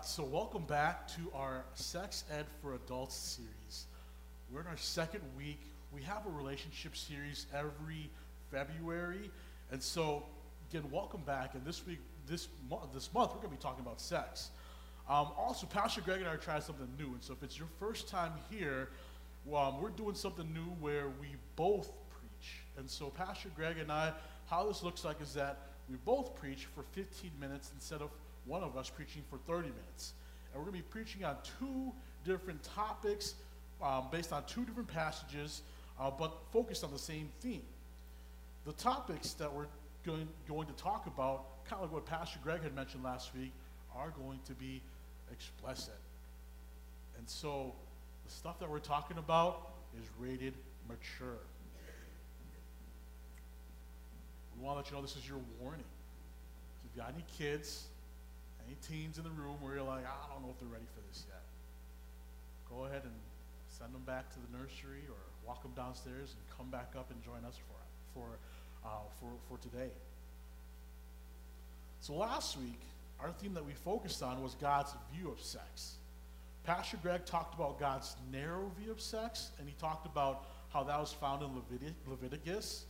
right, so welcome back to our Sex Ed for Adults series. We're in our second week. We have a relationship series every February, and so again, welcome back. And this week, this month, we're going to be talking about sex. Also, Pastor Greg and I are trying something new, and so if it's your first time here, we're doing something new where we both preach. And so Pastor Greg and I, how this looks like is that we both preach for 15 minutes instead of one of us preaching for 30 minutes. And we're going to be preaching on two different topics based on two different passages, but focused on the same theme. The topics that we're going to talk about, kind of like what Pastor Greg had mentioned last week, are going to be explicit. And so the stuff that we're talking about is rated mature. We want to let you know this is your warning. So if you got any kids, any teens in the room where you're like, I don't know if they're ready for this yet, go ahead and send them back to the nursery or walk them downstairs and come back up and join us for today. So last week, our theme that we focused on was God's view of sex. Pastor Greg talked about God's narrow view of sex, and he talked about how that was found in Leviticus.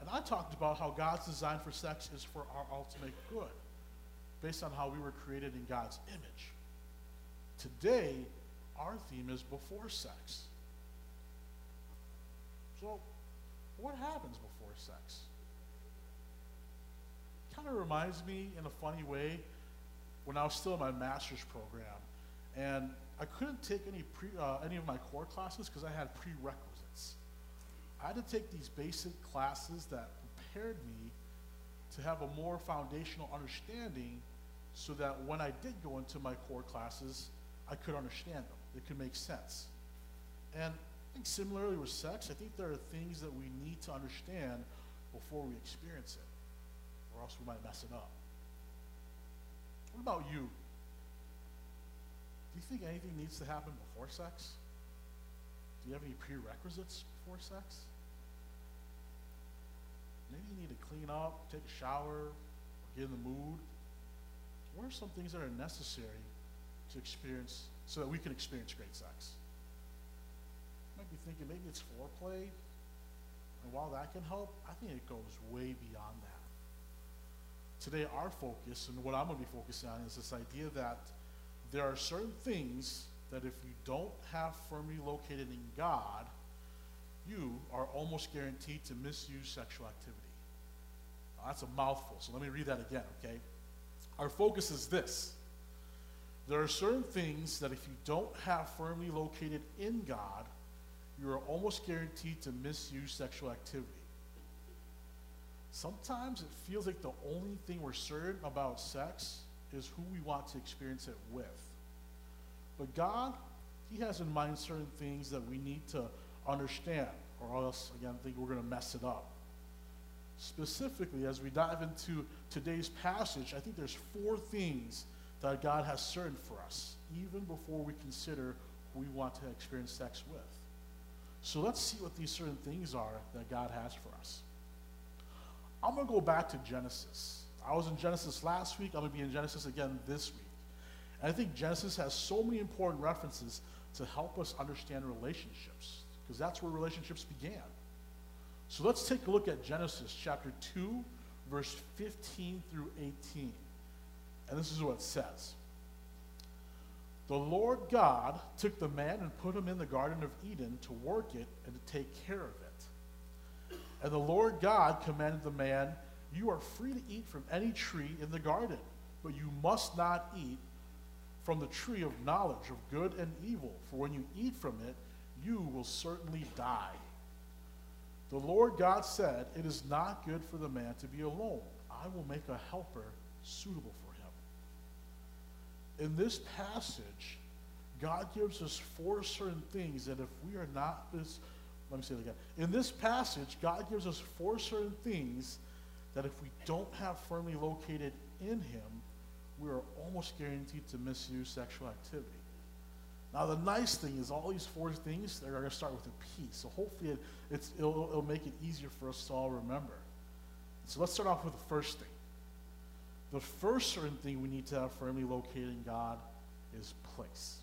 And I talked about how God's design for sex is for our ultimate good, based on how we were created in God's image. Today, our theme is before sex. So, what happens before sex? Kind of reminds me, in a funny way, when I was still in my master's program, and I couldn't take any of my core classes because I had prerequisites. I had to take these basic classes that prepared me to have a more foundational understanding so that when I did go into my core classes, I could understand them. They could make sense. And I think similarly with sex, I think there are things that we need to understand before we experience it, or else we might mess it up. What about you? Do you think anything needs to happen before sex? Do you have any prerequisites before sex? Maybe you need to clean up, take a shower, or get in the mood. What are some things that are necessary to experience so that we can experience great sex? You might be thinking maybe it's foreplay, and while that can help, I think it goes way beyond that. Today, our focus, and what I'm going to be focusing on, is this idea that there are certain things that if you don't have firmly located in God, you are almost guaranteed to misuse sexual activity. Now, that's a mouthful, so let me read that again, okay? Our focus is this. There are certain things that if you don't have firmly located in God, you are almost guaranteed to misuse sexual activity. Sometimes it feels like the only thing we're certain about sex is who we want to experience it with. But God, He has in mind certain things that we need to understand, or else, again, I think we're going to mess it up. Specifically, as we dive into today's passage, I think there's four things that God has certain for us, even before we consider who we want to experience sex with. So let's see what these certain things are that God has for us. I'm going to go back to Genesis. I was in Genesis last week. I'm going to be in Genesis again this week. And I think Genesis has so many important references to help us understand relationships, because that's where relationships began. So let's take a look at Genesis chapter 2, verse 15 through 18. And this is what it says. The Lord God took the man and put him in the Garden of Eden to work it and to take care of it. And the Lord God commanded the man, "You are free to eat from any tree in the garden, but you must not eat from the tree of knowledge of good and evil, for when you eat from it, you will certainly die." The Lord God said, "It is not good for the man to be alone. I will make a helper suitable for him." In this passage, God gives us four certain things that if we are not this, let me say it again. In this passage, God gives us four certain things that if we don't have firmly located in Him, we are almost guaranteed to misuse sexual activity. Now, the nice thing is all these four things, they're going to start with a P. So hopefully it'll make it easier for us to all remember. So let's start off with the first thing. The first certain thing we need to have firmly located in God is place.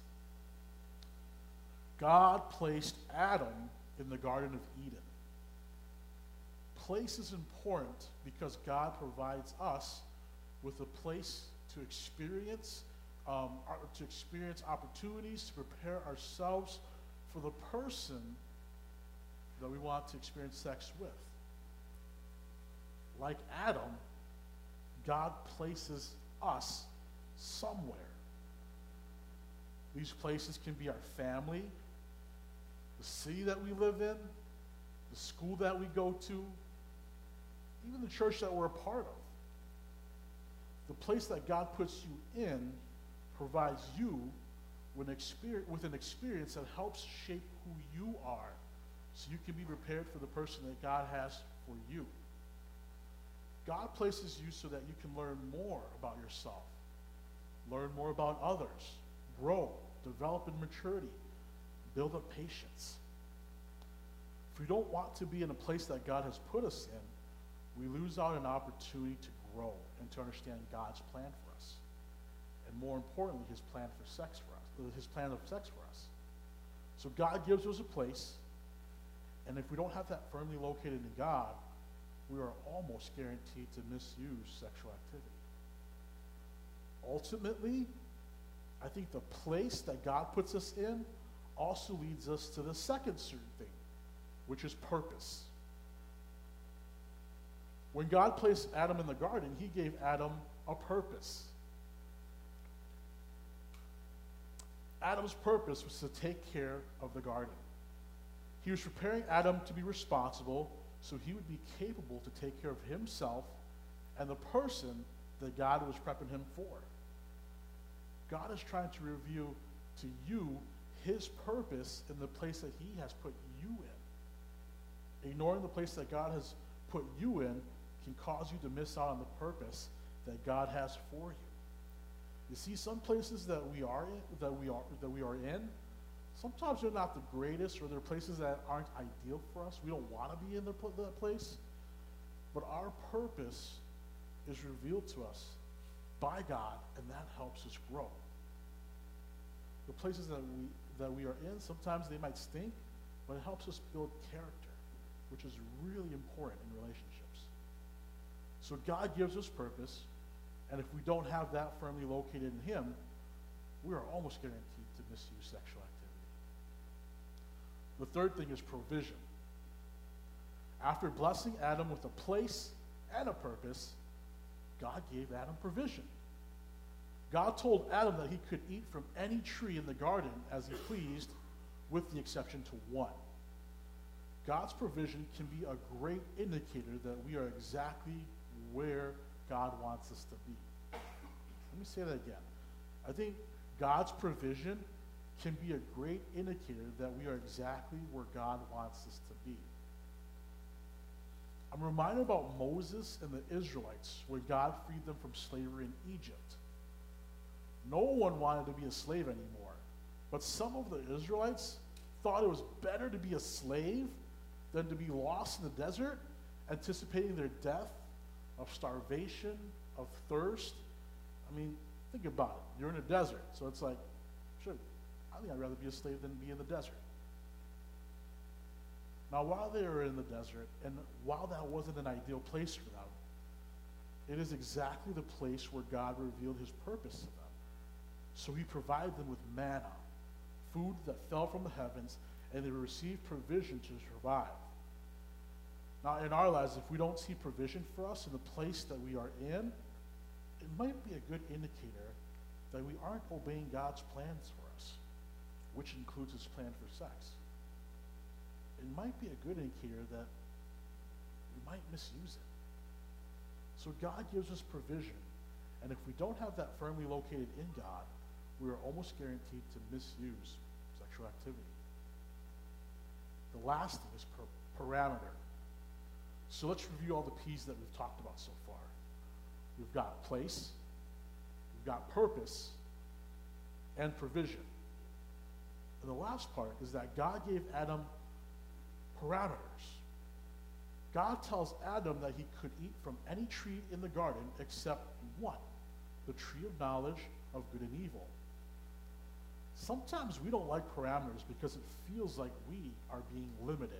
God placed Adam in the Garden of Eden. Place is important because God provides us with a place to experience opportunities, to prepare ourselves for the person that we want to experience sex with. Like Adam, God places us somewhere. These places can be our family, the city that we live in, the school that we go to, even the church that we're a part of. The place that God puts you in provides you with an experience that helps shape who you are so you can be prepared for the person that God has for you. God places you so that you can learn more about yourself, learn more about others, grow, develop in maturity, build up patience. If we don't want to be in a place that God has put us in, we lose out on an opportunity to grow and to understand God's plan for us. And more importantly, his plan of sex for us. So God gives us a place, and if we don't have that firmly located in God, we are almost guaranteed to misuse sexual activity. Ultimately, I think the place that God puts us in also leads us to the second certain thing, which is purpose. When God placed Adam in the garden, he gave Adam a purpose. Adam's purpose was to take care of the garden. He was preparing Adam to be responsible so he would be capable to take care of himself and the person that God was prepping him for. God is trying to reveal to you his purpose in the place that he has put you in. Ignoring the place that God has put you in can cause you to miss out on the purpose that God has for you. You see, some places that we are in, sometimes they're not the greatest, or they're places that aren't ideal for us. We don't want to be in that place, but our purpose is revealed to us by God, and that helps us grow. The places that we are in, sometimes they might stink, but it helps us build character, which is really important in relationships. So God gives us purpose, and if we don't have that firmly located in him, we are almost guaranteed to misuse sexual activity. The third thing is provision. After blessing Adam with a place and a purpose, God gave Adam provision. God told Adam that he could eat from any tree in the garden as he pleased, with the exception to one. God's provision can be a great indicator that we are exactly where God wants us to be. Let me say that again. I think God's provision can be a great indicator that we are exactly where God wants us to be. I'm reminded about Moses and the Israelites when God freed them from slavery in Egypt. No one wanted to be a slave anymore, but some of the Israelites thought it was better to be a slave than to be lost in the desert, anticipating their death of starvation, of thirst. I mean, think about it. You're in a desert, so it's like, sure, I think I'd rather be a slave than be in the desert. Now, while they were in the desert, and while that wasn't an ideal place for them, it is exactly the place where God revealed his purpose to them. So he provided them with manna, food that fell from the heavens, and they received provision to survive. Now, in our lives, if we don't see provision for us in the place that we are in, it might be a good indicator that we aren't obeying God's plans for us, which includes his plan for sex. It might be a good indicator that we might misuse it. So God gives us provision, and if we don't have that firmly located in God, we are almost guaranteed to misuse sexual activity. The last thing is parameter. So let's review all the P's that we've talked about so far. We've got place, we've got purpose, and provision. And the last part is that God gave Adam parameters. God tells Adam that he could eat from any tree in the garden except one, the tree of knowledge of good and evil. Sometimes we don't like parameters because it feels like we are being limited.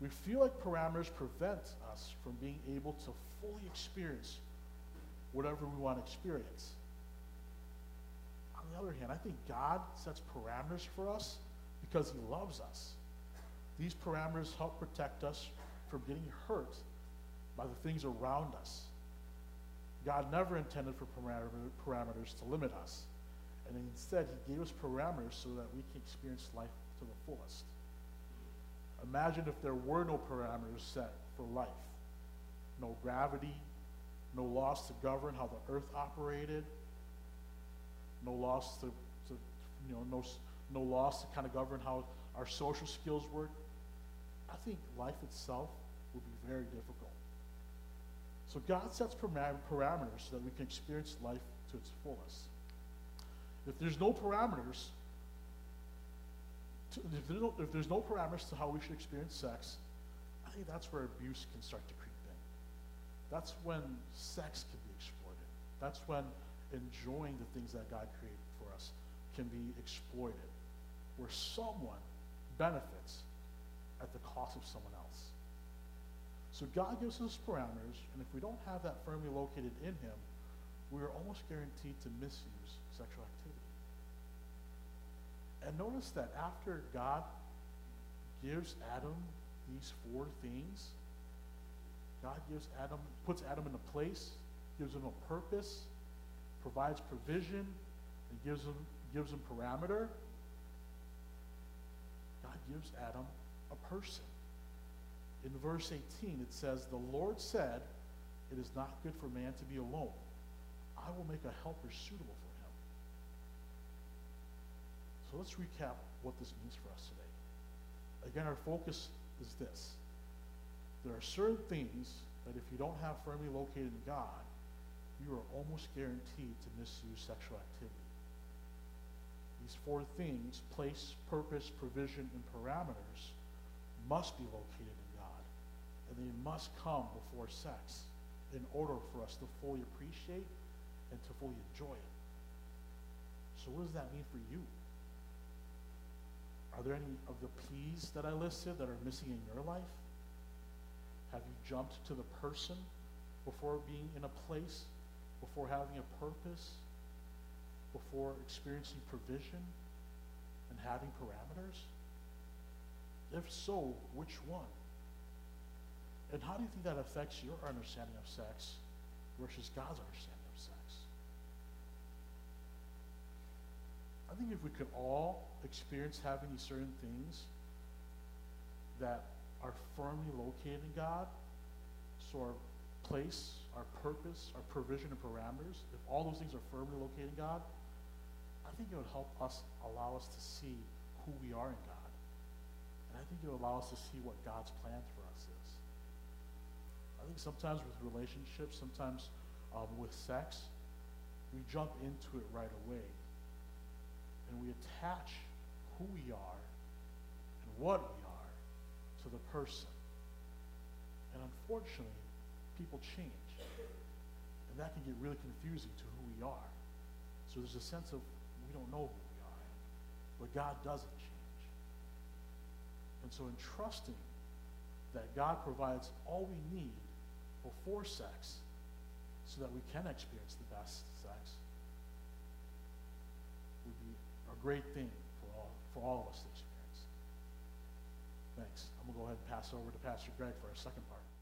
We feel like parameters prevent us from being able to fully experience whatever we want to experience. On the other hand, I think God sets parameters for us because he loves us. These parameters help protect us from getting hurt by the things around us. God never intended for parameters to limit us. And instead, he gave us parameters so that we can experience life to the fullest. Imagine if there were no parameters set for life. No gravity, no laws to govern how the earth operated, no laws to kind of govern how our social skills work. I think life itself would be very difficult. So God sets parameters so that we can experience life to its fullest. If there's no parameters, to how we should experience sex, I think that's where abuse can start to creep in. That's when sex can be exploited. That's when enjoying the things that God created for us can be exploited, where someone benefits at the cost of someone else. So God gives us parameters, and if we don't have that firmly located in him, we are almost guaranteed to misuse sexual activity. And notice that after God gives Adam these four things, God puts Adam in a place, gives him a purpose, provides provision, and gives him parameter. God gives Adam a person. In verse 18, it says, "The Lord said, it is not good for man to be alone. I will make a helper suitable for him." So let's recap what this means for us today. Again, our focus is this. There are certain things that if you don't have firmly located in God, you are almost guaranteed to misuse sexual activity. These four things, place, purpose, provision, and parameters, must be located in God, and they must come before sex in order for us to fully appreciate and to fully enjoy it. So what does that mean for you? Are there any of the P's that I listed that are missing in your life? Have you jumped to the person before being in a place, before having a purpose, before experiencing provision and having parameters? If so, which one? And how do you think that affects your understanding of sex versus God's understanding of sex? I think if we could all experience having these certain things that are firmly located in God, so our place, our purpose, our provision, and parameters, if all those things are firmly located in God, I think it would help us, allow us to see who we are in God. And I think it would allow us to see what God's plan for us is. I think sometimes with relationships, sometimes with sex, we jump into it right away. And we attach who we are and what we are to the person. And unfortunately, people change. And that can get really confusing to who we are. So there's a sense of we don't know who we are. But God doesn't change. And so in trusting that God provides all we need before sex so that we can experience the best sex would be a great thing for all of us to experience. Thanks. I'm going to go ahead and pass it over to Pastor Greg for our second part.